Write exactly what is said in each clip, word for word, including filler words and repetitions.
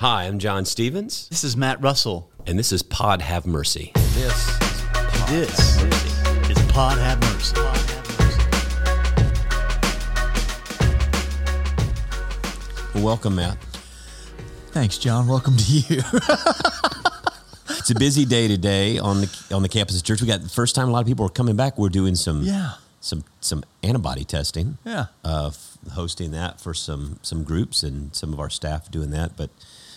Hi, I'm John Stevens. This is Matt Russell. And this is Pod Have Mercy. And this is Pod, this have mercy. Is Pod Have Mercy. Pod Have Mercy. Welcome, Matt. Thanks, John. Welcome to you. It's a busy day today on the on the campus of church. We got the first time a lot of people are coming back. We're doing some yeah. some some antibody testing. Yeah, uh, f- hosting that for some some groups and some of our staff doing that. But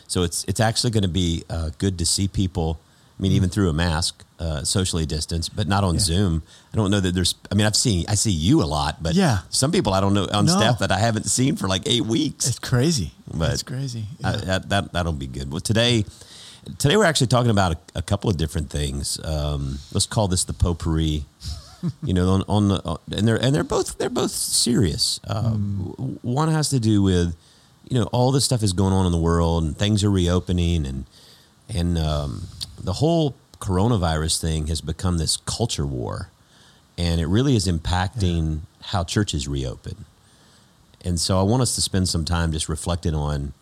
so it's it's actually going to be uh, good to see people. I mean, mm. even through a mask, uh, socially distanced, but not on yeah. Zoom. I don't know that there's. I mean, I've seen I see you a lot, but yeah. some people I don't know on no. staff that I haven't seen for like eight weeks. It's crazy. But it's crazy. Yeah. I, that, that that'll be good. Well, today. Today we're actually talking about a, a couple of different things. Um, let's call this the potpourri, you know. On, on, the, on and they're and they're both they're both serious. Um, mm. One has to do with, you know, all this stuff is going on in the world and things are reopening and and um, the whole coronavirus thing has become this culture war, and it really is impacting yeah. how churches reopen. And so I want us to spend some time just reflecting on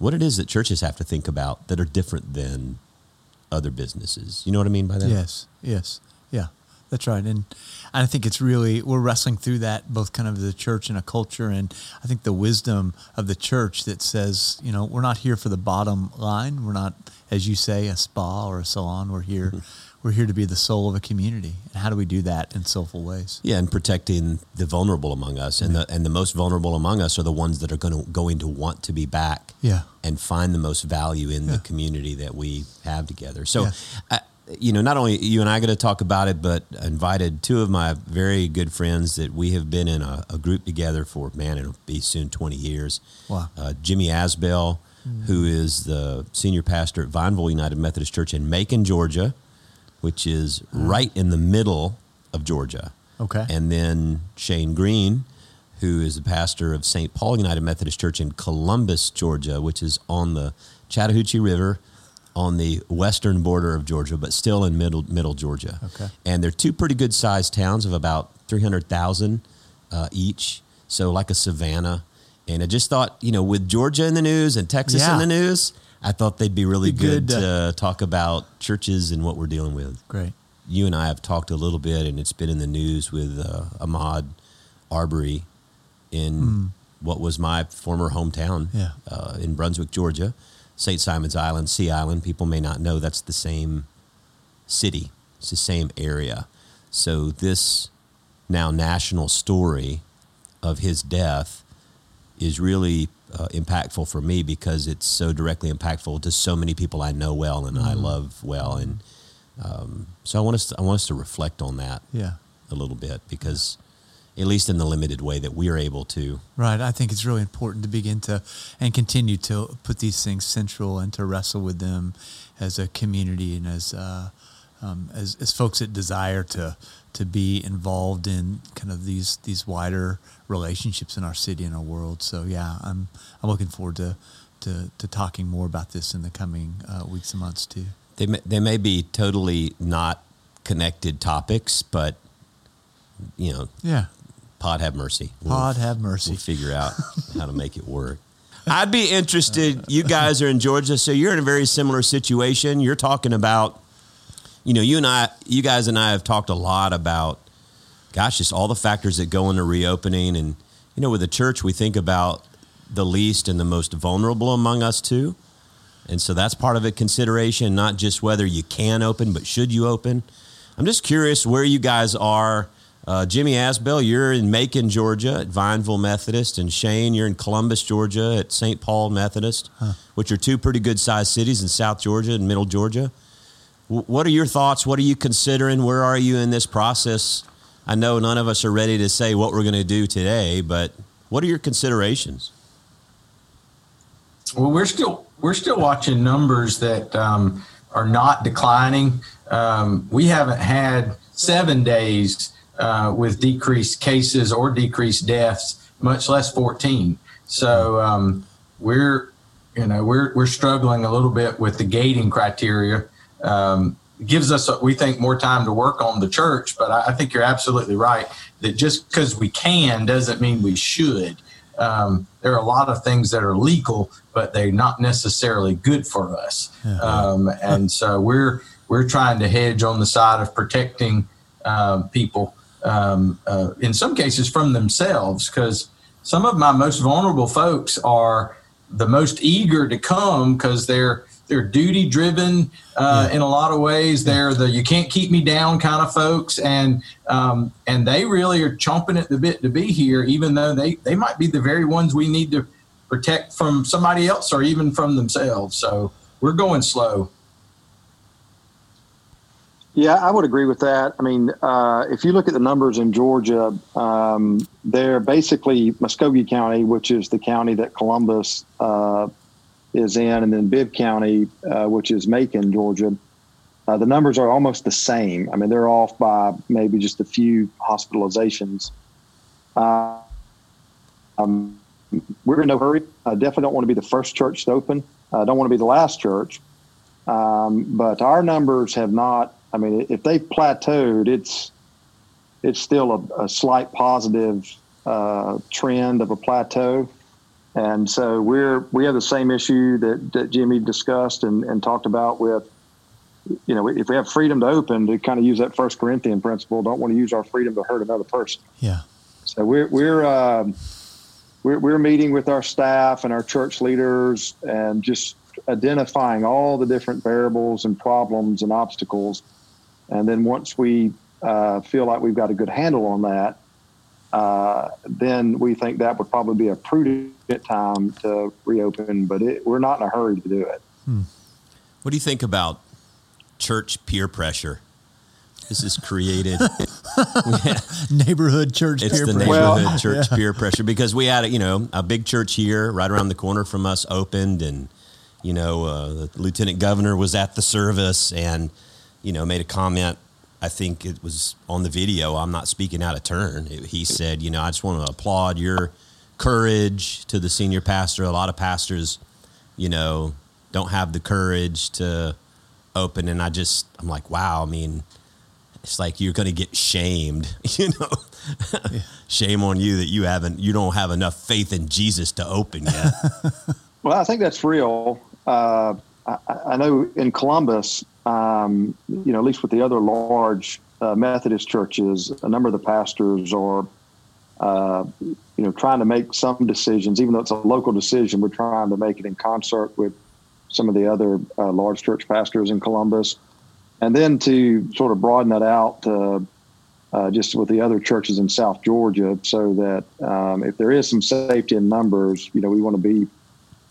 what it is that churches have to think about that are different than other businesses. You know what I mean by that? Yes, yes. Yeah, that's right. And I think it's really, we're wrestling through that, both kind of the church and a culture. And I think the wisdom of the church that says, you know, we're not here for the bottom line. We're not, as you say, a spa or a salon. We're here. We're here to be the soul of a community. And how do we do that in soulful ways? Yeah, and protecting the vulnerable among us. And yeah. the and the most vulnerable among us are the ones that are going to, going to want to be back yeah. and find the most value in yeah. the community that we have together. So, yeah. I, you know, not only you and I are going to talk about it, but I invited two of my very good friends that we have been in a, a group together for, man, it'll be soon twenty years. Wow. Uh, Jimmy Asbell, mm. who is the senior pastor at Vineville United Methodist Church in Macon, Georgia, which is right in the middle of Georgia. Okay. And then Shane Green, who is the pastor of Saint Paul United Methodist Church in Columbus, Georgia, which is on the Chattahoochee River on the western border of Georgia, but still in middle middle Georgia. Okay. And they're two pretty good-sized towns of about three hundred thousand uh, each, so like a Savannah. And I just thought, you know, with Georgia in the news and Texas yeah. in the news, I thought they'd be really be good, good to uh, talk about churches and what we're dealing with. Great. You and I have talked a little bit, and it's been in the news with uh, Ahmaud Arbery in mm. what was my former hometown yeah. uh, in Brunswick, Georgia, Saint Simon's Island, Sea Island. People may not know that's the same city. It's the same area. So this now national story of his death is really Uh, impactful for me because it's so directly impactful to so many people I know well and mm-hmm. I love well, and um, so I want us to, I want us to reflect on that yeah. a little bit, because at least in the limited way that we are able to. Right. I think it's really important to begin to and continue to put these things central and to wrestle with them as a community and as uh, um, as as folks that desire to to be involved in kind of these these wider relationships in our city and our world. So yeah, I'm I'm looking forward to to, to talking more about this in the coming uh, weeks and months too. They may, they may be totally not connected topics, but you know, yeah. Pod have mercy. Pod we'll, have mercy. We'll figure out how to make it work. I'd be interested. You guys are in Georgia, so you're in a very similar situation. You're talking about. You know, you and I, you guys and I have talked a lot about, gosh, just all the factors that go into reopening. And, you know, with the church, we think about the least and the most vulnerable among us too. And so that's part of a consideration, not just whether you can open, but should you open? I'm just curious where you guys are. Uh, Jimmy Asbell, you're in Macon, Georgia at Vineville Methodist, and Shane, you're in Columbus, Georgia at Saint Paul Methodist, huh. which are two pretty good-sized cities in South Georgia and Middle Georgia. What are your thoughts? What are you considering? Where are you in this process? I know none of us are ready to say what we're going to do today, but what are your considerations? Well, we're still we're still watching numbers that um, are not declining. Um, we haven't had seven days uh, with decreased cases or decreased deaths, much less fourteen. So um, we're you know we're we're struggling a little bit with the gating criteria. Um, gives us, we think, more time to work on the church. But I, I think you're absolutely right that just because we can doesn't mean we should. Um, there are a lot of things that are legal, but they're not necessarily good for us. Yeah. Um, and so we're we're trying to hedge on the side of protecting um, people um, uh, in some cases from themselves, because some of my most vulnerable folks are the most eager to come because they're they're duty driven uh, yeah. in a lot of ways. Yeah. They're the you can't keep me down kind of folks, and um, and they really are chomping at the bit to be here, even though they, they might be the very ones we need to protect from somebody else or even from themselves. So we're going slow. Yeah, I would agree with that. I mean, uh, if you look at the numbers in Georgia, um, they're basically Muscogee County, which is the county that Columbus uh, is in, and then Bibb County, uh, which is Macon, Georgia. Uh, the numbers are almost the same. I mean, they're off by maybe just a few hospitalizations. Uh, um, we're in no hurry. I definitely don't want to be the first church to open. I don't want to be the last church. Um, but our numbers have not. I mean, if they've plateaued, it's it's still a, a slight positive uh, trend of a plateau, and so we're we have the same issue that, that Jimmy discussed and, and talked about with, you know, if we have freedom to open, to kind of use that First Corinthians principle, don't want to use our freedom to hurt another person. Yeah. So we're we're uh, we're, we're meeting with our staff and our church leaders and just identifying all the different variables and problems and obstacles. And then once we uh, feel like we've got a good handle on that, uh, then we think that would probably be a prudent time to reopen, but it, we're not in a hurry to do it. Hmm. What do you think about church peer pressure? This is created yeah. neighborhood church. It's peer the pressure. neighborhood well, church yeah. peer pressure, because we had, you know, a big church here right around the corner from us opened, and, you know, uh, the lieutenant governor was at the service and, you know, made a comment. I think it was on the video. I'm not speaking out of turn. It, he said, you know, I just want to applaud your courage to the senior pastor. A lot of pastors, you know, don't have the courage to open. And I just, I'm like, wow. I mean, it's like, you're going to get shamed, you know, yeah. Shame on you that you haven't, you don't have enough faith in Jesus to open yet. Well, I think that's real. Uh, I, I know in Columbus, Um, you know, at least with the other large uh, Methodist churches, a number of the pastors are, uh, you know, trying to make some decisions, even though it's a local decision. We're trying to make it in concert with some of the other uh, large church pastors in Columbus. And then to sort of broaden that out to uh, just with the other churches in South Georgia, so that um, if there is some safety in numbers, you know, we want to be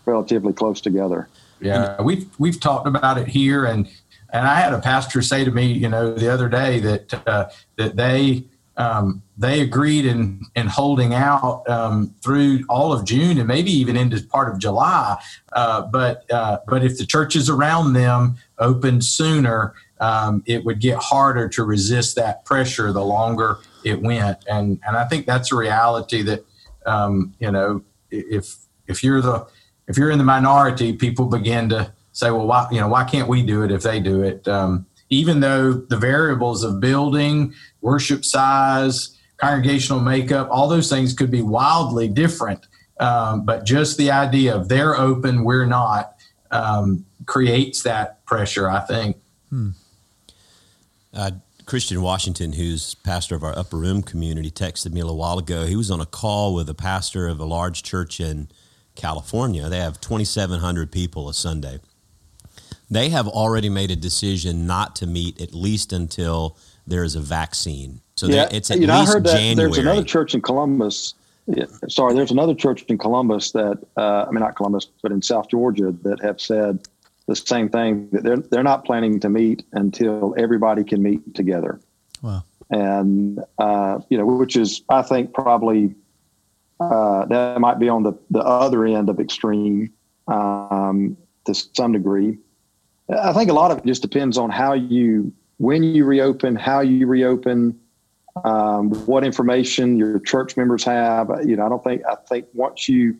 relatively close together. Yeah, we've, we've talked about it here, and And I had a pastor say to me, you know, the other day that uh, that they um, they agreed in, in holding out um, through all of June and maybe even into part of July. Uh, but uh, but if the churches around them opened sooner, um, it would get harder to resist that pressure the longer it went. And and I think that's a reality that, um, you know, if if you're the if you're in the minority, people begin to say, well, why, you know, why can't we do it if they do it? Um, even though the variables of building, worship size, congregational makeup, all those things could be wildly different. Um, but just the idea of they're open, we're not, um, creates that pressure, I think. Hmm. Uh, Christian Washington, who's pastor of our Upper Room community, texted me a little while ago. He was on a call with a pastor of a large church in California. They have twenty-seven hundred people a Sunday. They have already made a decision not to meet at least until there is a vaccine. So yeah, it's at you know, least I heard that January. There's another church in Columbus. Yeah, sorry, there's another church in Columbus that uh, I mean, not Columbus, but in South Georgia that have said the same thing, that they're they're not planning to meet until everybody can meet together. Wow. And uh, you know, which is I think probably uh, that might be on the the other end of extreme um, to some degree. I think a lot of it just depends on how you, when you reopen, how you reopen, um, what information your church members have. You know, I don't think, I think once you,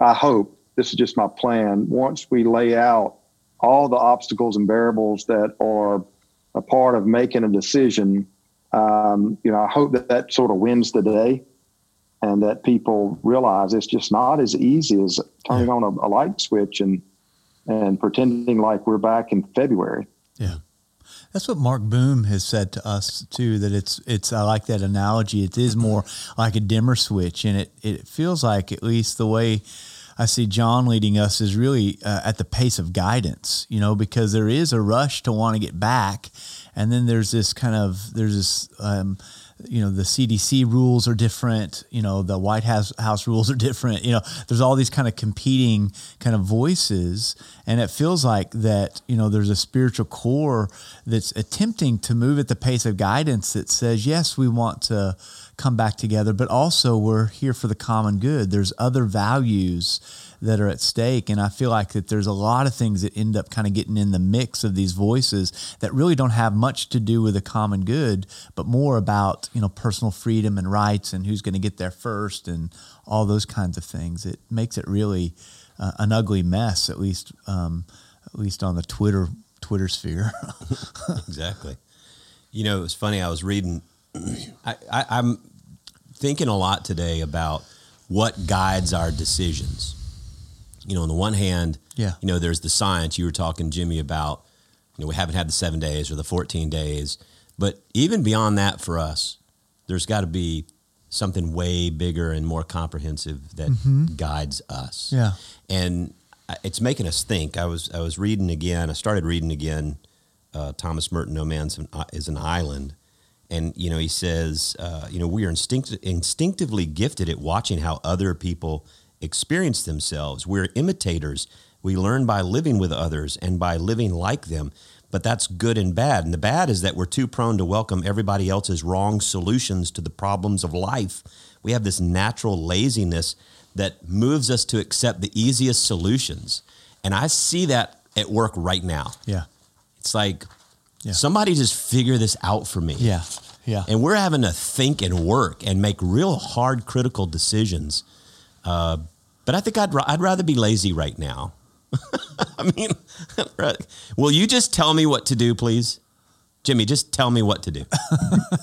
I hope, this is just my plan, once we lay out all the obstacles and variables that are a part of making a decision, um, you know, I hope that that sort of wins the day. and that people realize it's just not as easy as turning yeah. on a, a light switch and and pretending like we're back in February. Yeah. That's what Mark Boom has said to us too, that it's, it's, I like that analogy. It is more like a dimmer switch, and it, it feels like, at least the way I see John leading us, is really uh, at the pace of guidance, you know, because there is a rush to want to get back. And then there's this kind of, there's this, um, you know, the C D C rules are different, you know, the White House House rules are different, you know, there's all these kind of competing kind of voices. And it feels like that, you know, there's a spiritual core that's attempting to move at the pace of guidance that says, yes, we want to come back together, but also we're here for the common good. There's other values that are at stake. And I feel like that there's a lot of things that end up kind of getting in the mix of these voices that really don't have much to do with the common good, but more about, you know, personal freedom and rights and who's going to get there first and all those kinds of things. It makes it really uh, an ugly mess, at least, um, at least on the Twitter, Twitter sphere. Exactly. You know, it was funny. I was reading, I, I, I'm thinking a lot today about what guides our decisions. You know, on the one hand, yeah. you know, there's the science you were talking, Jimmy, about, you know, we haven't had the seven days or the fourteen days, but even beyond that for us, there's got to be something way bigger and more comprehensive that mm-hmm. guides us. Yeah. And it's making us think. I was, I was reading again, I started reading again, uh, Thomas Merton, No Man is an Island. And, you know, he says, uh, you know, we are instinct- instinctively gifted at watching how other people experience themselves. We're imitators. We learn by living with others and by living like them, but that's good and bad. And the bad is that we're too prone to welcome everybody else's wrong solutions to the problems of life. We have this natural laziness that moves us to accept the easiest solutions. And I see that at work right now. Yeah. It's like, yeah. somebody just figure this out for me. Yeah. Yeah. And we're having to think and work and make real hard, critical decisions. Uh, but I think I'd I'd rather be lazy right now. I mean, will you just tell me what to do, please? Jimmy, just tell me what to do.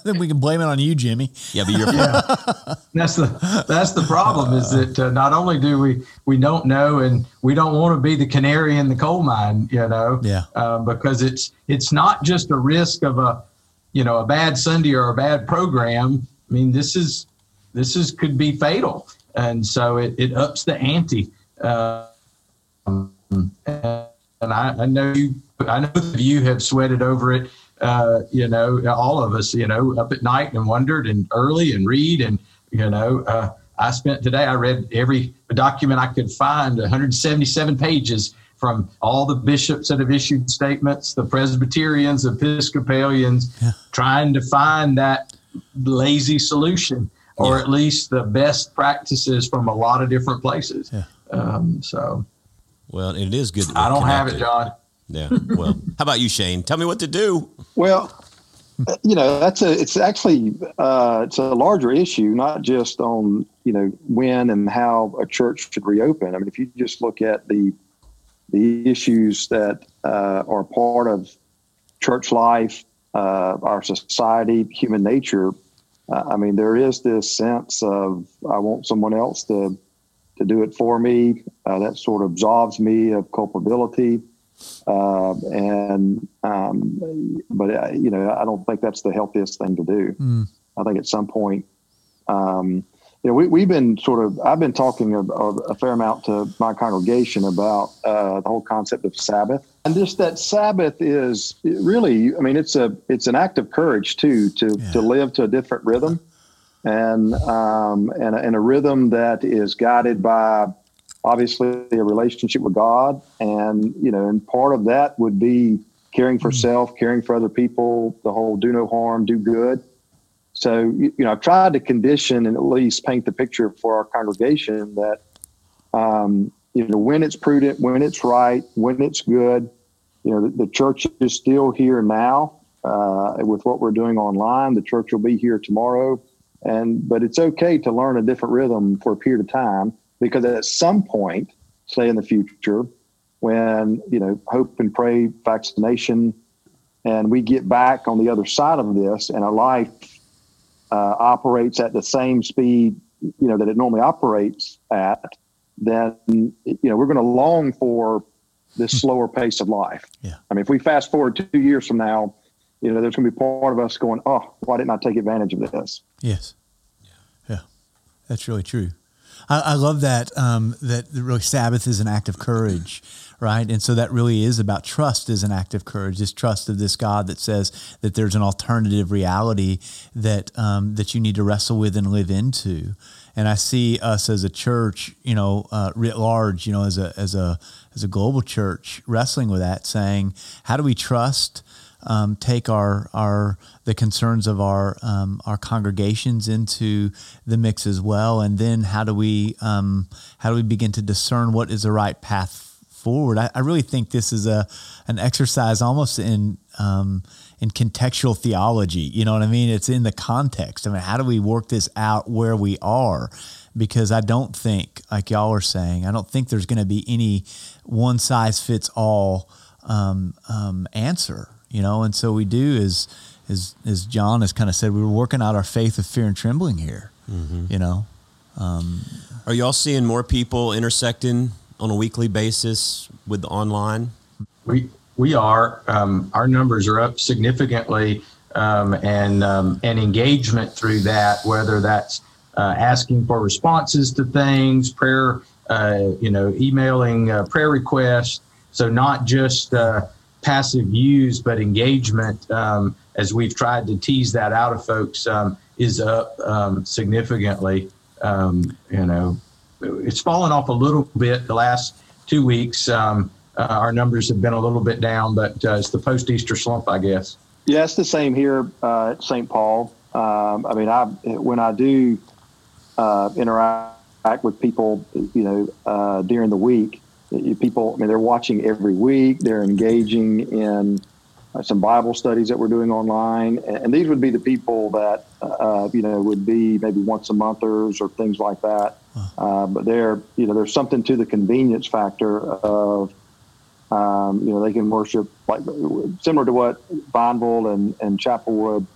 Then we can blame it on you, Jimmy. Yeah, but you're yeah. That's the that's the problem, is that uh, not only do we we don't know, and we don't want to be the canary in the coal mine, you know. Yeah. Uh, because it's it's not just a risk of a you know a bad Sunday or a bad program. I mean, this is this is could be fatal. And so it, it ups the ante. Uh, and I, I know you, I know both of you have sweated over it, uh, you know, all of us, you know, up at night and wondered, and early and read. And, you know, uh, I spent today, I read every document I could find, one hundred seventy-seven pages from all the bishops that have issued statements, the Presbyterians, Episcopalians, yeah. trying to find that lazy solution. Or at least the best practices from a lot of different places. Yeah. Um, so, well, it is good. I don't have it, John. Yeah. Well, how about you, Shane? Tell me what to do. Well, you know, that's a. It's actually uh, it's a larger issue, not just on you know when and how a church should reopen. I mean, if you just look at the the issues that uh, are part of church life, uh, our society, human nature. I mean, there is this sense of I want someone else to to do it for me. Uh, that sort of absolves me of culpability, uh, and um, but I, you know, I don't think that's the healthiest thing to do. Mm. I think at some point, um, you know, we, we've been sort of I've been talking a, a fair amount to my congregation about uh, the whole concept of Sabbath, and just that Sabbath is really, I mean, it's a it's an act of courage too to yeah. to live to a different rhythm, and um and and a rhythm that is guided by obviously a relationship with God, and you know, and part of that would be caring for mm-hmm. self, caring for other people, the whole do no harm, do good. So, you know, I've tried to condition and at least paint the picture for our congregation that, um, you know, when it's prudent, when it's right, when it's good, you know, the, the church is still here now uh, with what we're doing online. The church will be here tomorrow. And but it's okay to learn a different rhythm for a period of time, because at some point, say in the future, when, you know, hope and pray vaccination and we get back on the other side of this and our life, Uh, operates at the same speed you know, that it normally operates at, then, you know, we're going to long for this slower pace of life. Yeah. I mean, if we fast forward two years from now, you know, there's going to be part of us going, oh, why didn't I take advantage of this? Yes. Yeah. That's really true. I, I love that, um, that really Sabbath is an act of courage, right? And so that really is about trust as an act of courage, this trust of this God that says that there's an alternative reality that, um, that you need to wrestle with and live into. And I see us as a church, you know, uh, writ large, you know, as a, as a, as a global church wrestling with that, saying, how do we trust, Um, take our our the concerns of our um, our congregations into the mix as well, and then how do we um, how do we begin to discern what is the right path forward? I, I really think this is a an exercise almost in um, in contextual theology. You know what I mean? It's in the context. I mean, how do we work this out where we are? Because I don't think, like y'all are saying, I don't think there's going to be any one size fits all um, um, answer. You know, and so we do is, is, as John has kind of said, we were working out our faith of fear and trembling here, mm-hmm. you know. Um, Are y'all seeing more people intersecting on a weekly basis with the online? We we are. Um, our numbers are up significantly, um, and, um, and engagement through that, whether that's uh, asking for responses to things, prayer, uh, you know, emailing uh, prayer requests. So not just... Uh, passive views, but engagement, um, as we've tried to tease that out of folks, um, is up um, significantly. Um, you know, it's fallen off a little bit the last two weeks. Um, uh, our numbers have been a little bit down, but uh, it's the post-Easter slump, I guess. Yeah, it's the same here uh, at Saint Paul. Um, I mean, I when I do uh, interact with people, you know, uh, during the week, people, I mean, they're watching every week. They're engaging in uh, some Bible studies that we're doing online. And, and these would be the people that, uh, you know, would be maybe once a monthers or things like that. Uh, but they're, you know, there's something to the convenience factor of, um, you know, they can worship like similar to what Vineville and, and Chapelwood,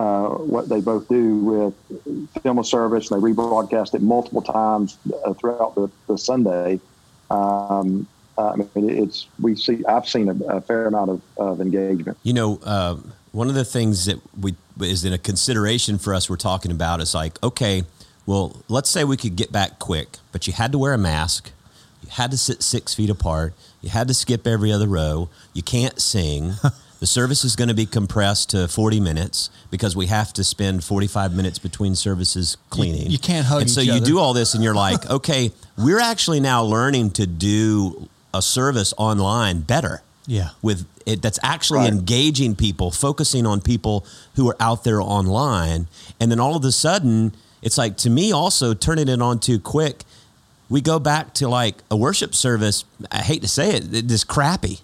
uh, what they both do with film a service. And they rebroadcast it multiple times uh, throughout the, the Sunday. Um, I mean, it's, we see, I've seen a, a fair amount of, of engagement. You know, uh, one of the things that we is in a consideration for us, we're talking about is like, okay, well, let's say we could get back quick, but you had to wear a mask. You had to sit six feet apart. You had to skip every other row. You can't sing. The service is going to be compressed to forty minutes because we have to spend forty-five minutes between services cleaning. You, you can't hug and each so you other. Do all this and you're like, okay, we're actually now learning to do a service online better. Yeah. With it, that's actually right. Engaging people, focusing on people who are out there online. And then all of a sudden, it's like, to me also, turning it on too quick, we go back to like a worship service, I hate to say it, it is crappy.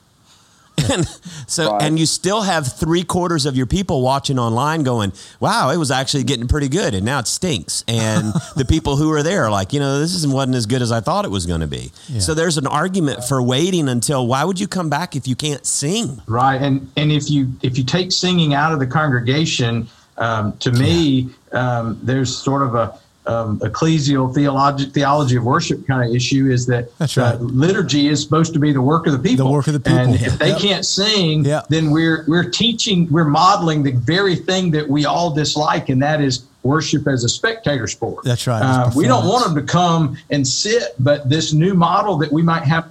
And so, right. And you still have three quarters of your people watching online going, wow, it was actually getting pretty good. And now it stinks. And the people who are there are like, you know, this isn't, wasn't as good as I thought it was going to be. Yeah. So there's an argument for waiting until, why would you come back if you can't sing? Right. And, and if you, if you take singing out of the congregation, um, to me, yeah. um, there's sort of a, Um, ecclesial theology, theology of worship kind of issue is that right. uh, liturgy is supposed to be the work of the people. The work of the people. And if they yep. can't sing, yep. then we're we're teaching, we're modeling the very thing that we all dislike, and that is worship as a spectator sport. That's right. Uh, we don't want them to come and sit, but this new model that we might have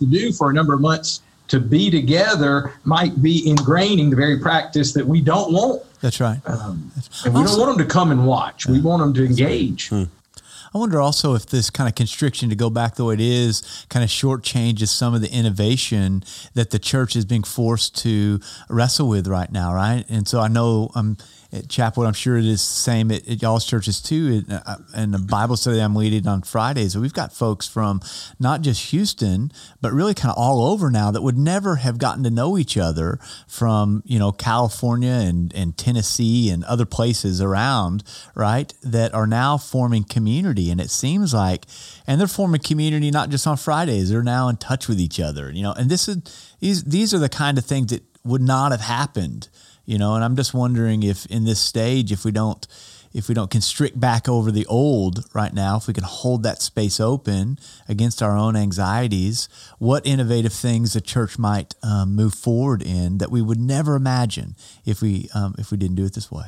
to do for a number of months to be together might be ingraining the very practice that we don't want. That's right. Um, and we also don't want them to come and watch. We want them to engage. Right. Hmm. I wonder also if this kind of constriction to go back the way it is kind of shortchanges some of the innovation that the church is being forced to wrestle with right now, right? And so I know um, at Chapelwood, I'm sure it is the same at, at y'all's churches too, and, uh, and the Bible study I'm leading on Fridays. We've got folks from not just Houston, but really kind of all over now that would never have gotten to know each other from, you know, California and, and Tennessee and other places around, right, that are now forming community. And it seems like, and they're forming community not just on Fridays, they're now in touch with each other, you know, and this is, these, these are the kind of things that would not have happened, you know, and I'm just wondering if in this stage, if we don't, if we don't constrict back over the old right now, if we can hold that space open against our own anxieties, what innovative things the church might um, move forward in that we would never imagine if we um, if we didn't do it this way.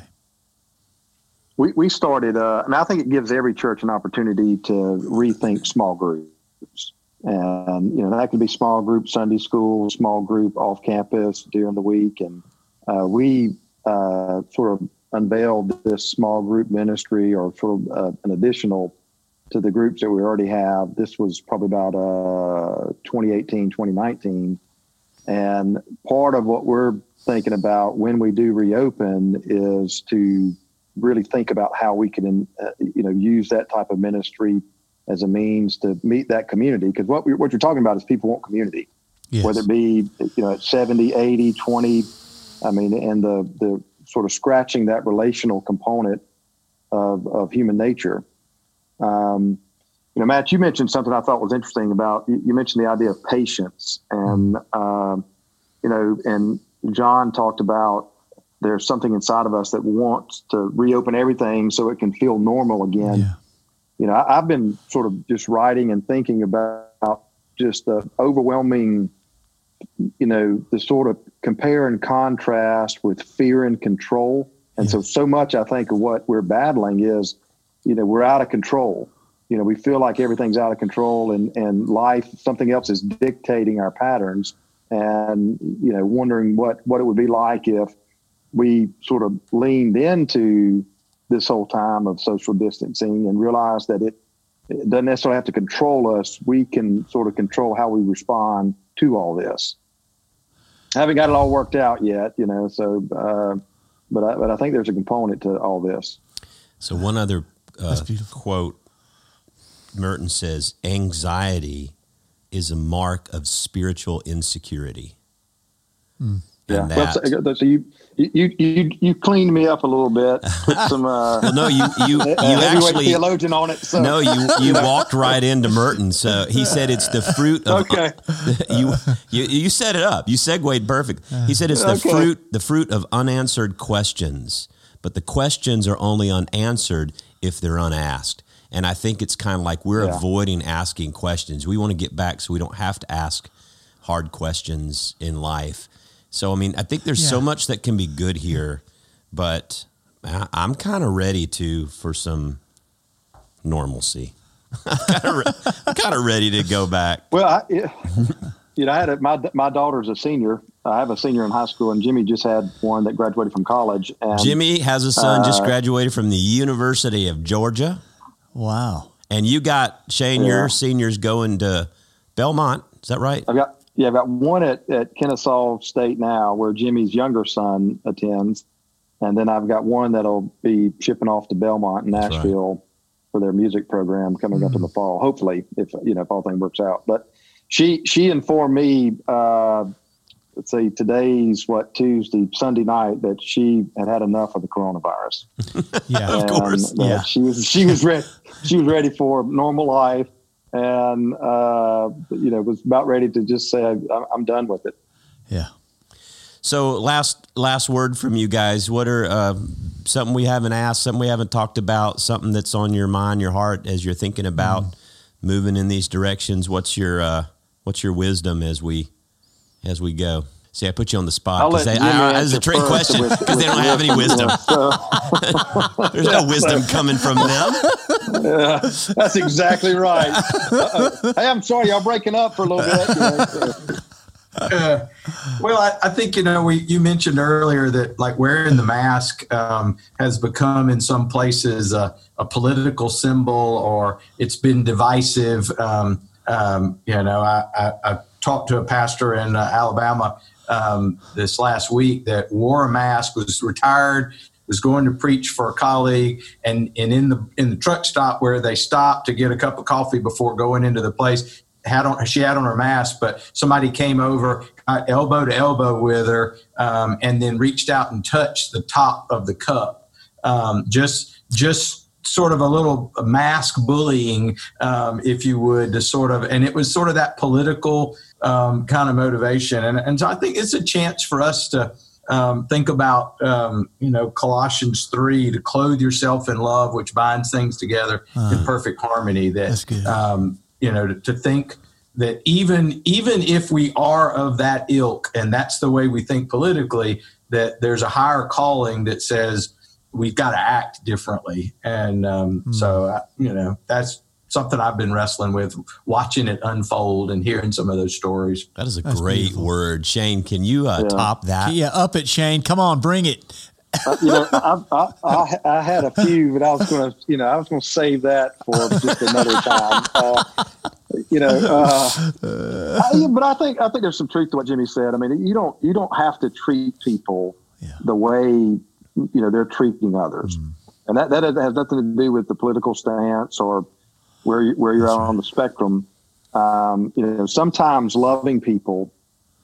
We we started, uh, and I think it gives every church an opportunity to rethink small groups. And, you know, that could be small group Sunday school, small group off campus during the week. And uh, we uh, sort of unveiled this small group ministry, or sort of uh, an additional to the groups that we already have. This was probably about uh, twenty eighteen, twenty nineteen. And part of what we're thinking about when we do reopen is to really think about how we can, uh, you know, use that type of ministry as a means to meet that community. Because what we, what you're talking about is people want community, yes. Whether it be, you know, seventy, eighty, twenty, I mean, and the, the sort of scratching that relational component of, of human nature. Um, you know, Matt, you mentioned something I thought was interesting about, you, you mentioned the idea of patience, and, mm-hmm. um, you know, and John talked about there's something inside of us that wants to reopen everything so it can feel normal again. Yeah. You know, I've been sort of just writing and thinking about just the overwhelming, you know, the sort of compare and contrast with fear and control. And yes. so, so much I think of what we're battling is, you know, we're out of control. You know, we feel like everything's out of control, and, and life, something else is dictating our patterns, and, you know, wondering what, what it would be like if we sort of leaned into this whole time of social distancing and realize that it, it doesn't necessarily have to control us. We can sort of control how we respond to all this. I haven't got it all worked out yet, you know, so, uh, but I, but I think there's a component to all this. So one other uh, quote, Merton says, anxiety is a mark of spiritual insecurity. Mm. Yeah. That. So you, you, you, you cleaned me up a little bit. Put some, uh, well, no, you, you, you uh, actually theologian on it. So. No, you, you walked right into Merton. So he said, it's the fruit of, okay. uh, you, you, you set it up. You segued perfect. He said, it's the okay. fruit, the fruit of unanswered questions, but the questions are only unanswered if they're unasked. And I think it's kind of like we're yeah. avoiding asking questions. We want to get back so we don't have to ask hard questions in life. So, I mean, I think there's yeah. so much that can be good here, but I, I'm kind of ready to, for some normalcy. I'm kind of ready to go back. Well, I, you know, I had a, my, my daughter's a senior. I have a senior in high school, and Jimmy just had one that graduated from college. And, Jimmy has a son uh, just graduated from the University of Georgia. Wow. And you got, Shane, yeah. your senior's going to Belmont. Is that right? I've got. Yeah, I've got one at, at Kennesaw State now, where Jimmy's younger son attends, and then I've got one that'll be shipping off to Belmont and Nashville right. for their music program coming mm. up in the fall. Hopefully, if you know if all thing works out. But she she informed me, uh, let's say today's what Tuesday, Sunday night, that she had had enough of the coronavirus. yeah, and of course. Yeah, she was she was ready. She was ready for normal life. And, uh, you know, was about ready to just say, I'm done with it. Yeah. So last, last word from you guys. What are, uh, something we haven't asked, something we haven't talked about, something that's on your mind, your heart, as you're thinking about mm. moving in these directions? What's your, uh, what's your wisdom as we, as we go? See, I put you on the spot. Because that's a trick question because they don't have any wisdom. There's no wisdom coming from them. Yeah, that's exactly right. Uh-oh. Hey, I'm sorry, y'all breaking up for a little bit. Uh, well, I, I think, you know, we you mentioned earlier that like wearing the mask um, has become in some places a, a political symbol, or it's been divisive. Um, um, you know, I, I, I talked to a pastor in uh, Alabama Um, this last week that wore a mask, was retired, was going to preach for a colleague, and, and in the in the truck stop where they stopped to get a cup of coffee before going into the place, had on she had on her mask, but somebody came over, got elbow to elbow with her, um, and then reached out and touched the top of the cup. Um, just just. Sort of a little mask bullying, um, if you would, to sort of, and it was sort of that political um, kind of motivation. And, and so I think it's a chance for us to Um, think about, um, you know, Colossians three, to clothe yourself in love, which binds things together uh, in perfect harmony. That, um, you know, to, to think that even even if we are of that ilk, and that's the way we think politically, that there's a higher calling that says we've got to act differently. And um, mm. so, I, you know, that's something I've been wrestling with, watching it unfold and hearing some of those stories. That is a That's great beautiful. word. Shane, can you uh, yeah. top that? Yeah, up it, Shane. Come on, bring it. uh, you know, I, I, I, I had a few, but I was going to, you know, I was going to save that for just another time. Uh, you know, uh, I, but I think I think there's some truth to what Jimmy said. I mean, you don't you don't have to treat people yeah. the way, you know, they're treating others, mm. and that that has nothing to do with the political stance or where you, where you're out right. on the spectrum. Um, you know, sometimes loving people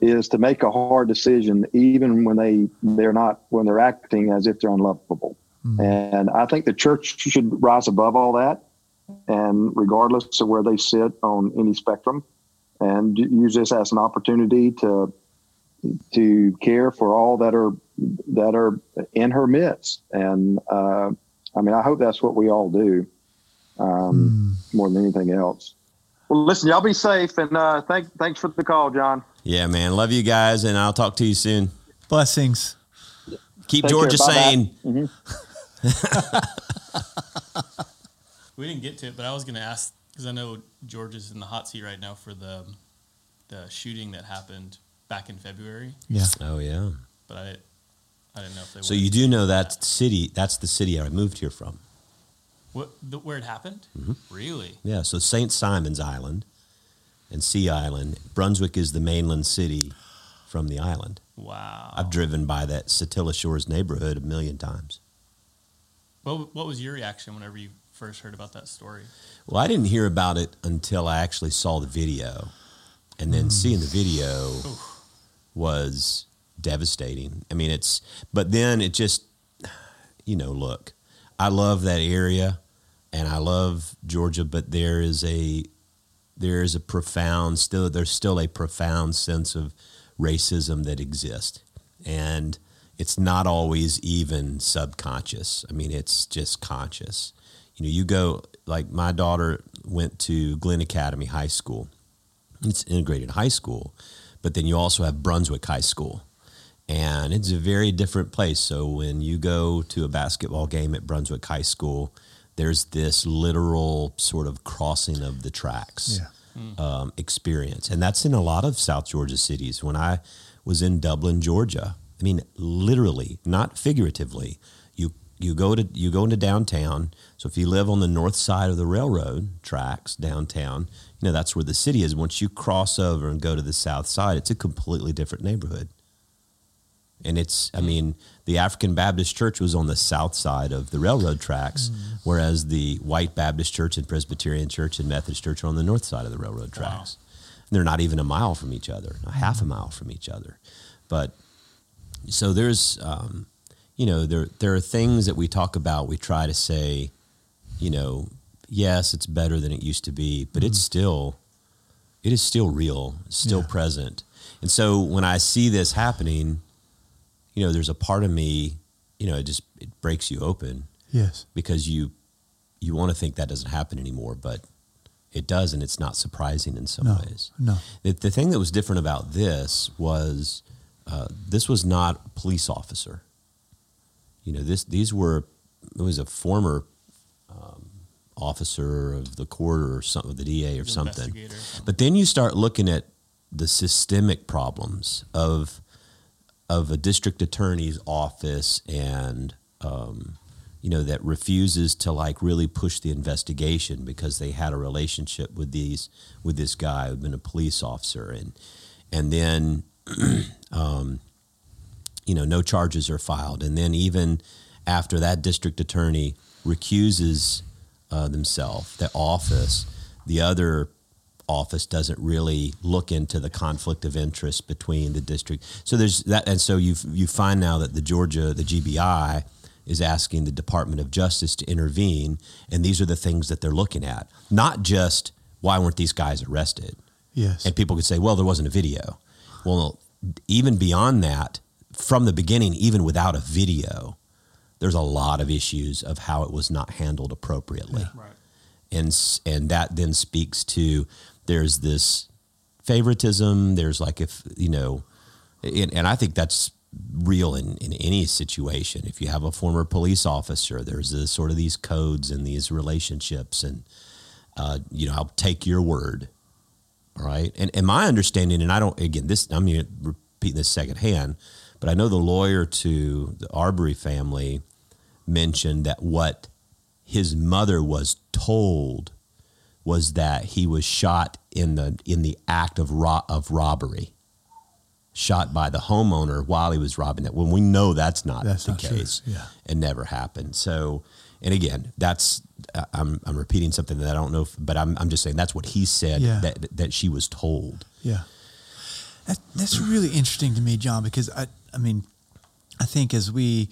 is to make a hard decision, even when they they're not when they're acting as if they're unlovable. Mm-hmm. And I think the church should rise above all that, and regardless of where they sit on any spectrum, and use this as an opportunity to to care for all that are that are in her midst. And uh, I mean, I hope that's what we all do. Um, mm. More than anything else. Well, listen, y'all be safe, and uh, thank, thanks for the call, John. Yeah, man. Love you guys, and I'll talk to you soon. Blessings. Keep Take Georgia sane. Mm-hmm. We didn't get to it, but I was going to ask, because I know Georgia's in the hot seat right now for the the shooting that happened back in February. Yeah. Oh, yeah. But I, I didn't know if they So you do know that, that city, that's the city I moved here from. What, the, where it happened? Mm-hmm. Really? Yeah, so Saint Simon's Island and Sea Island. Brunswick is the mainland city from the island. Wow. I've driven by that Satilla Shores neighborhood a million times. Well, what was your reaction whenever you first heard about that story? Well, I didn't hear about it until I actually saw the video. And then mm. seeing the video Oof. was devastating. I mean, it's, but then it just, you know, look. I love that area, and I love Georgia, but there is a there is a profound still there's still a profound sense of racism that exists, and it's not always even subconscious. I mean, it's just conscious. You know, you go like my daughter went to Glen Academy High School. It's integrated high school, but then you also have Brunswick High School. And it's a very different place. So when you go to a basketball game at Brunswick High School, there's this literal sort of crossing of the tracks yeah. mm. um, experience. And that's in a lot of South Georgia cities. When I was in Dublin, Georgia, I mean, literally, not figuratively, you you go to you go into downtown. So if you live on the north side of the railroad tracks downtown, you know, that's where the city is. Once you cross over and go to the south side, it's a completely different neighborhood. And it's, I mean, the African Baptist Church was on the south side of the railroad tracks, mm. whereas the white Baptist Church and Presbyterian Church and Methodist Church are on the north side of the railroad tracks. Wow. And they're not even a mile from each other, a half a mile from each other. But so there's, um, you know, there there are things that we talk about. We try to say, you know, yes, it's better than it used to be, but mm. it's still, it is still real, still yeah. present. And so when I see this happening, you know, there's a part of me, you know, it just, it breaks you open. Yes. Because you, you want to think that doesn't happen anymore, but it does. And it's not surprising in some no, ways. No. The, the thing that was different about this was, uh, this was not a police officer. You know, this, these were, it was a former, um, officer of the court or something, the D A or the something. But then you start looking at the systemic problems of, of a district attorney's office and, um, you know, that refuses to like really push the investigation because they had a relationship with these, with this guy who'd been a police officer. And, and then, um, you know, no charges are filed. And then even after that district attorney recuses uh, themselves, the office, the other office doesn't really look into the conflict of interest between the district. So there's that. And so you you find now that the Georgia, the G B I is asking the Department of Justice to intervene. And these are the things that they're looking at, not just why weren't these guys arrested? Yes. And people could say, well, there wasn't a video. Well, even beyond that, from the beginning, even without a video, there's a lot of issues of how it was not handled appropriately. Yeah, right. And and that then speaks to, there's this favoritism, there's like if, you know, and, and I think that's real in, in any situation. If you have a former police officer, there's this, sort of these codes and these relationships and, uh, you know, I'll take your word, all right? And, and my understanding, and I don't, again, this, I'm going to repeat this secondhand, but I know the lawyer to the Arbery family mentioned that what his mother was told was that he was shot in the in the act of ro- of robbery, shot by the homeowner while he was robbing it. When we know that's not that's the not case, yeah. It never happened. So, and again, that's I'm I'm repeating something that I don't know, if, but I'm I'm just saying that's what he said yeah. that that she was told. Yeah, that, that's really interesting to me, John, because I I mean, I think as we.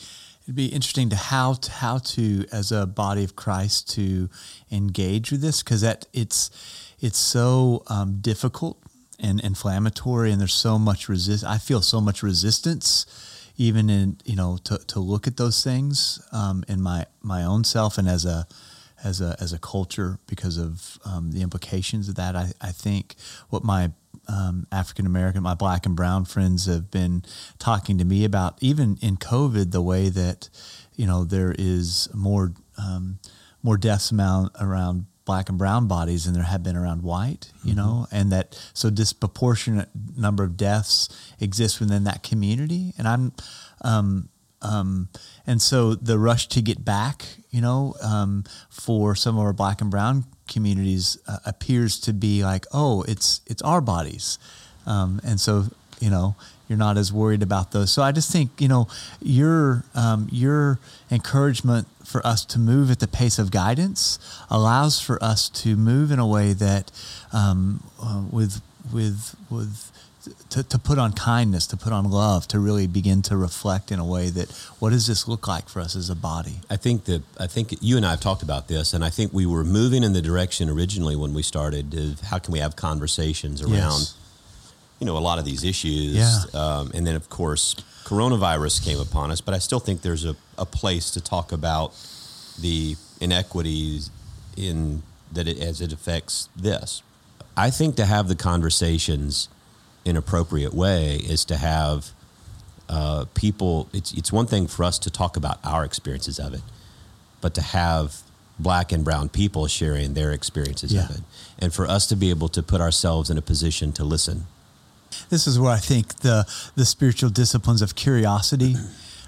It'd be interesting to how to, how to as a body of Christ to engage with this, because that it's it's so um, difficult and inflammatory, and there's so much resist. I feel so much resistance, even in you know to, to look at those things um, in my, my own self and as a as a as a culture because of um, the implications of that. I, I think what my Um, African American, my black and brown friends have been talking to me about, even in COVID, the way that, you know, there is more um, more deaths amount around black and brown bodies than there have been around white, you mm-hmm. know, and that so disproportionate number of deaths exist within that community. And I'm, um, um, and so the rush to get back, you know, um, for some of our black and brown communities uh, appears to be like, oh, it's it's our bodies, um, and so you know you're not as worried about those. So I just think you know your um, your encouragement for us to move at the pace of guidance allows for us to move in a way that um, uh, with with with to, to put on kindness, to put on love, to really begin to reflect in a way that what does this look like for us as a body? I think that I think you and I have talked about this, and I think we were moving in the direction originally when we started of how can we have conversations around, yes. you know, a lot of these issues. Yeah. Um, and then, of course, coronavirus came upon us, but I still think there's a, a place to talk about the inequities in that it, as it affects this. I think to have the conversations inappropriate way is to have uh, people, it's it's one thing for us to talk about our experiences of it, but to have black and brown people sharing their experiences yeah. of it, and for us to be able to put ourselves in a position to listen. This is where I think the, the spiritual disciplines of curiosity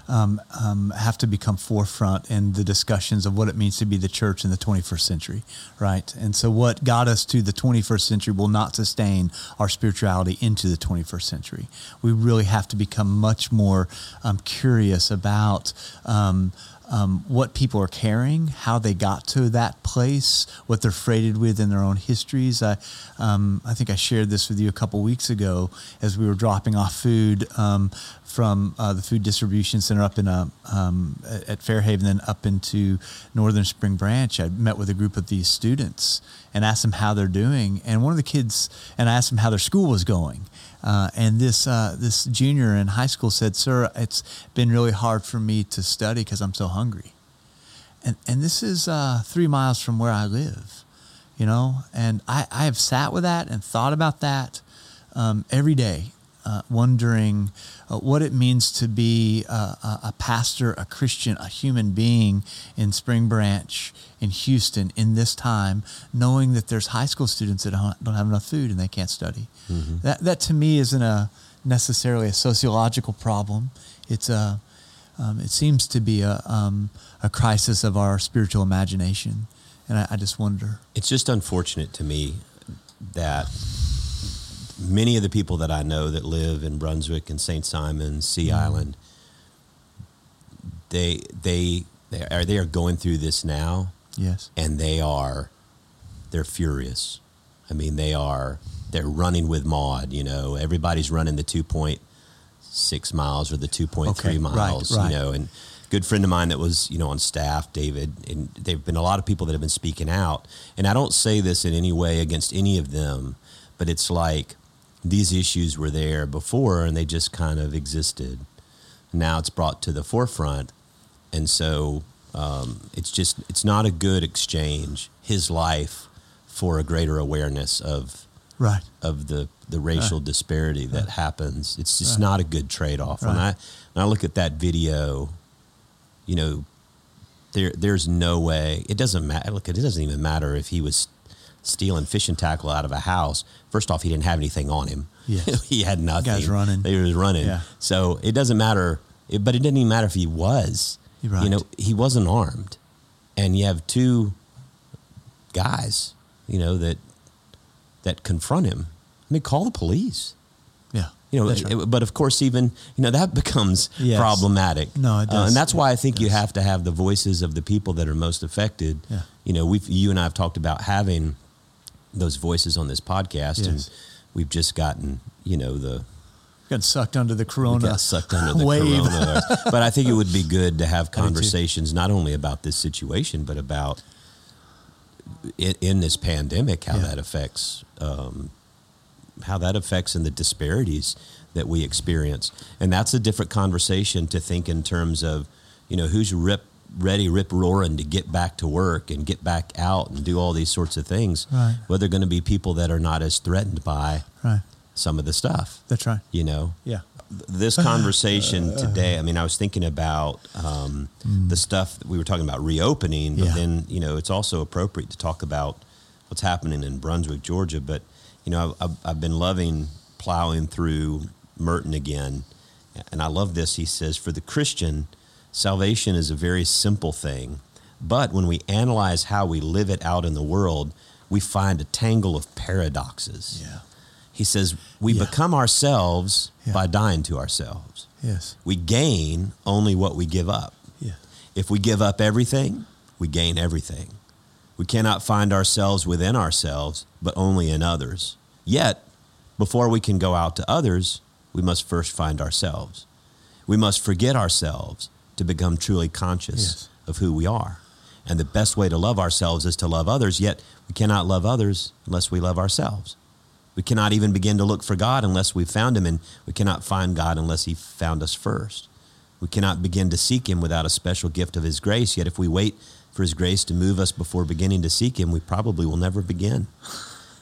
um, um, have to become forefront in the discussions of what it means to be the church in the twenty-first century, right? And so what got us to the twenty-first century will not sustain our spirituality into the twenty-first century. We really have to become much more um, curious about um, um, what people are carrying, how they got to that place, what they're freighted with in their own histories. I, um, I think I shared this with you a couple weeks ago as we were dropping off food um, from uh, the food distribution center up in a, um, at Fairhaven, then up into Northern Spring Branch. I met with a group of these students and asked them how they're doing. And one of the kids, and I asked them how their school was going. Uh, and this uh, this junior in high school said, "Sir, it's been really hard for me to study because I'm so hungry." And and this is uh, three miles from where I live, you know. And I, I have sat with that and thought about that um, every day. Uh, wondering uh, what it means to be uh, a, a pastor, a Christian, a human being in Spring Branch, in Houston, in this time, knowing that there's high school students that don't, don't have enough food and they can't study. Mm-hmm. That that to me isn't a necessarily a sociological problem. It's a um, it seems to be a um, a crisis of our spiritual imagination, and I, I just wonder. It's just unfortunate to me that many of the people that I know that live in Brunswick and Saint Simon's, Sea mm. Island, they they they are they are going through this now. Yes, and they are they're furious. I mean, they are they're running with Maud. You know, everybody's running the two point six miles or the two point three okay, miles. Right, right. You know, and a good friend of mine that was you know on staff, David, and there've been a lot of people that have been speaking out. And I don't say this in any way against any of them, but it's like, these issues were there before and they just kind of existed. now it's brought to the forefront. And so um, it's just, it's not a good exchange, his life for a greater awareness of right of the, the racial right. disparity that right. happens. It's just right. not a good trade-off. Right. When I when I look at that video, you know, there there's no way. It doesn't matter. Look, it doesn't even matter if he was stealing fishing tackle out of a house. First off, he didn't have anything on him. Yes. He had nothing. He was running. He was running. Yeah. So it doesn't matter. It, but it didn't even matter if he was. Right. You know, he wasn't armed. And you have two guys, you know, that that confront him. I mean, call the police. Yeah. You know, that's right. But of course, even, you know, that becomes yes. problematic. No, it does. Uh, and that's yeah, why I think you have to have the voices of the people that are most affected. Yeah. You know, we've, you and I have talked about having those voices on this podcast, yes. and we've just gotten, you know, the... Got sucked under the corona. Got sucked under the wave. Corona. But I think it would be good to have conversations not only about this situation, but about in, in this pandemic, how yeah. that affects, um, how that affects and the disparities that we experience. And that's a different conversation to think in terms of, you know, who's rip, ready, rip roaring to get back to work and get back out and do all these sorts of things. Right. Well, they're going to be people that are not as threatened by. Right. some of the stuff. That's right. You know? Yeah. This conversation uh, today, I mean, I was thinking about um, mm. the stuff that we were talking about reopening, but yeah. then, you know, it's also appropriate to talk about what's happening in Brunswick, Georgia. But, you know, I've, I've been loving plowing through Merton again, and I love this. He says, for the Christian, salvation is a very simple thing, but when we analyze how we live it out in the world, we find a tangle of paradoxes. Yeah. He says, we yeah. become ourselves yeah. by dying to ourselves. Yes. We gain only what we give up. Yeah. If we give up everything, we gain everything. We cannot find ourselves within ourselves, but only in others. Yet, before we can go out to others, we must first find ourselves. We must forget ourselves to become truly conscious yes. of who we are. And the best way to love ourselves is to love others, yet we cannot love others unless we love ourselves. We cannot even begin to look for God unless we've found him, and we cannot find God unless he found us first. We cannot begin to seek him without a special gift of his grace, yet if we wait for his grace to move us before beginning to seek him, we probably will never begin.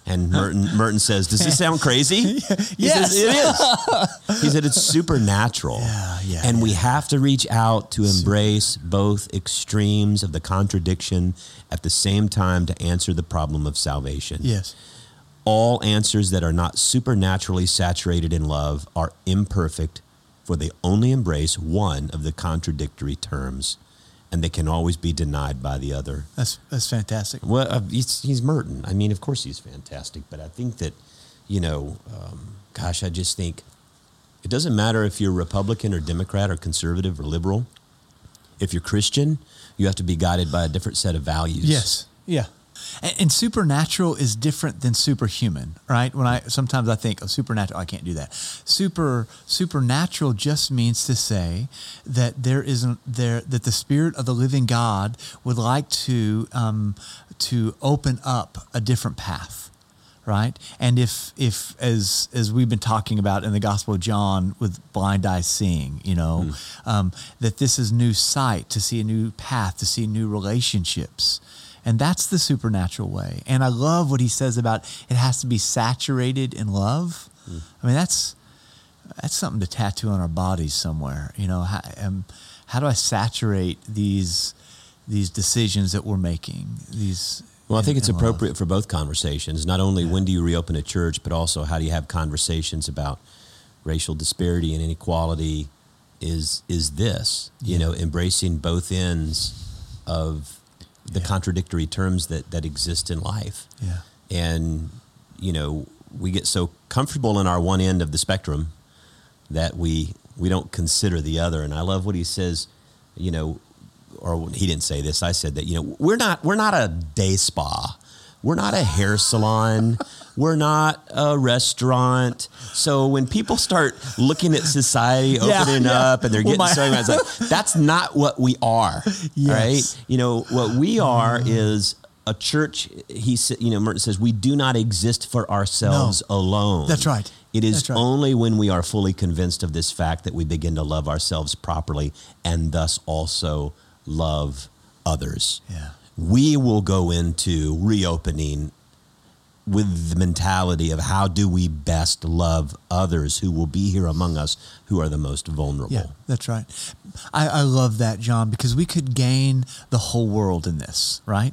And Merton, Merton says, does this sound crazy? Yes, says, it is. He said it's supernatural, yeah, yeah, and yeah. we have to reach out to embrace both extremes of the contradiction at the same time to answer the problem of salvation. Yes. All answers that are not supernaturally saturated in love are imperfect, for they only embrace one of the contradictory terms, and they can always be denied by the other. That's that's fantastic. Well, uh, he's, he's Merton. I mean, of course he's fantastic, but I think that, you know, um, gosh, I just think it doesn't matter if you're Republican or Democrat or conservative or liberal. If you're Christian, you have to be guided by a different set of values. Yes, yeah. And supernatural is different than superhuman, right? When I sometimes I think, oh, supernatural, I can't do that. Super supernatural just means to say that there isn't there that the Spirit of the Living God would like to um, to open up a different path, right? And if if as as we've been talking about in the Gospel of John with blind eyes seeing, you know, mm. um, that this is new sight, to see a new path, to see new relationships. And that's the supernatural way. And I love what he says about it has to be saturated in love. Mm. I mean, that's that's something to tattoo on our bodies somewhere. You know, how, um, how do I saturate these these decisions that we're making? These well, in, I think it's appropriate love. For both conversations. Not only yeah. when do you reopen a church, but also how do you have conversations about racial disparity and inequality? Is is this yeah. you know, embracing both ends of the yeah. contradictory terms that, that exist in life. Yeah. And, you know, we get so comfortable in our one end of the spectrum that we we don't consider the other. And I love what he says, you know, or he didn't say this, I said that, you know, we're not we're not a day spa. We're not a hair salon. We're not a restaurant. So when people start looking at society opening yeah, yeah. up and they're getting well, my- so much, like, that's not what we are, yes. right? You know, what we are is a church. He, you know, Merton says, we do not exist for ourselves no. alone. That's right. It is right. only when we are fully convinced of this fact that we begin to love ourselves properly and thus also love others. Yeah. We will go into reopening with the mentality of how do we best love others who will be here among us who are the most vulnerable. Yeah, that's right. I, I love that, John, because we could gain the whole world in this, right?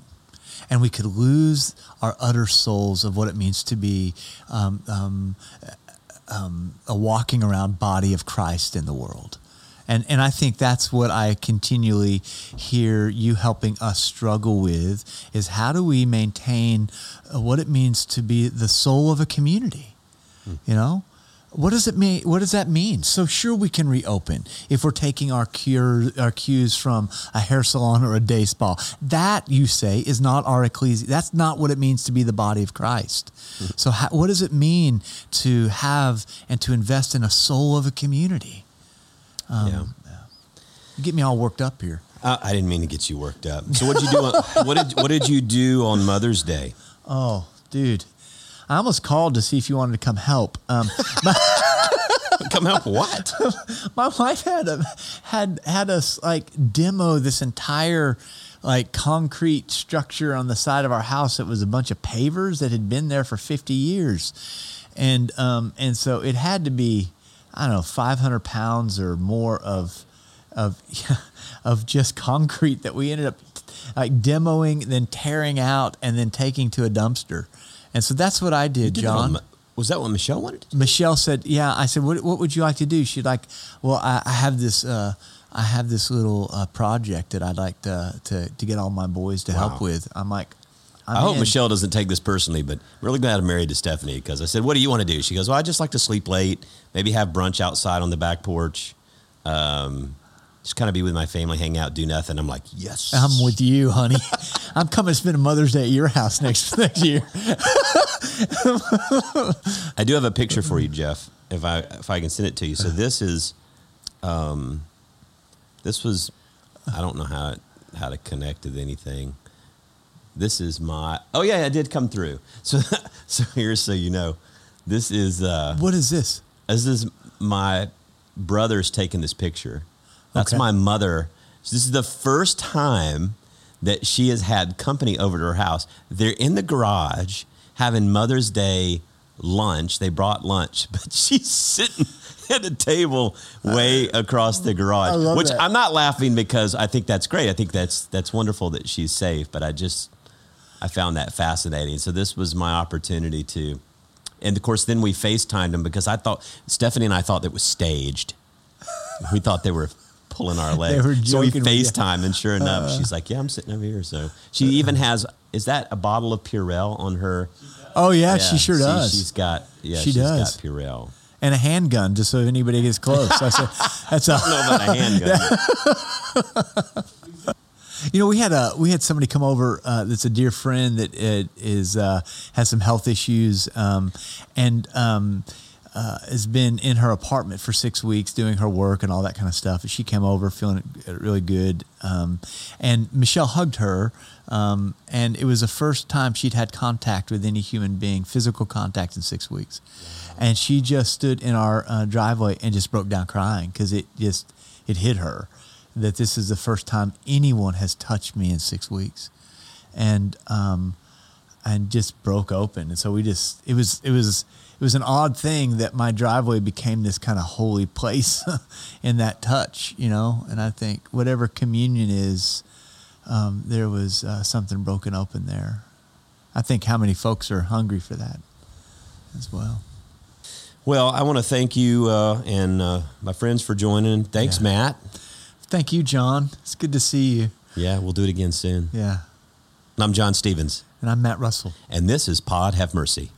And we could lose our utter souls of what it means to be um, um, um, a walking around body of Christ in the world. And and I think that's what I continually hear you helping us struggle with, is how do we maintain what it means to be the soul of a community? Mm. You know, what does it mean? What does that mean? So sure, we can reopen if we're taking our cure, our cues from a hair salon or a day spa. That, you say, is not our ecclesia. That's not what it means to be the body of Christ. Mm. So how, what does it mean to have and to invest in a soul of a community? Um, yeah. You get me all worked up here. Uh, I didn't mean to get you worked up. So what did you do? On, what did What did you do on Mother's Day? Oh, dude, I almost called to see if you wanted to come help. Um, my, come help what? My wife had a, had had us like demo this entire like concrete structure on the side of our house. It was a bunch of pavers that had been there for fifty years, and um and so it had to be, I don't know, five hundred pounds or more of of of just concrete that we ended up like demoing, then tearing out, and then taking to a dumpster. And so that's what I did, did John. That on, was that what Michelle wanted to do? Michelle said, yeah. I said, what, what would you like to do? She'd like, well, I, I have this uh, I have this little uh, project that I'd like to, to, to get all my boys to wow. help with. I'm like, I'm I hope in. Michelle doesn't take this personally, but I'm really glad I'm married to Stephanie, because I said, what do you want to do? She goes, well, I just like to sleep late, maybe have brunch outside on the back porch, um, just kind of be with my family, hang out, do nothing. I'm like, yes. I'm with you, honey. I'm coming to spend Mother's Day at your house next, next year. I do have a picture for you, Jeff, if I if I can send it to you. So this is, um, this was, I don't know how, how to connect with anything. This is my, oh yeah, it did come through. So so here's so you know, this is. Uh, what is this? This is my brother's taking this picture. That's okay. My mother. So this is the first time that she has had company over to her house. They're in the garage having Mother's Day lunch. They brought lunch, but she's sitting at a table way across the garage. I love which that. I'm not laughing because I think that's great. I think that's that's wonderful that she's safe, but I just... I found that fascinating. So this was my opportunity to, and of course, then we FaceTimed them because I thought, Stephanie and I thought that was staged. We thought they were pulling our leg. They were joking. So we FaceTimed and sure enough, uh, she's like, yeah, I'm sitting over here. So she even has, is that a bottle of Purell on her? Oh yeah, yeah she sure does. She, she's got, yeah, she she's does. got Purell. And a handgun, just so if anybody gets close. I said, that's a, I don't know about a handgun. But. You know, we had a we had somebody come over uh, that's a dear friend that uh, is uh, has some health issues um, and um, uh, has been in her apartment for six weeks doing her work and all that kind of stuff. And she came over feeling really good, um, and Michelle hugged her, um, and it was the first time she'd had contact with any human being, physical contact in six weeks, and she just stood in our uh, driveway and just broke down crying because it just it hit her. That this is the first time anyone has touched me in six weeks, and um, and just broke open. And so we just it was it was it was an odd thing that my driveway became this kind of holy place in that touch, you know. And I think whatever communion is, um, there was uh, something broken open there. I think how many folks are hungry for that as well. Well, I want to thank you uh, and uh, my friends for joining. Thanks, yeah. Matt. Thank you, John. It's good to see you. Yeah, we'll do it again soon. Yeah. And I'm John Stevens. And I'm Matt Russell. And this is Pod Have Mercy.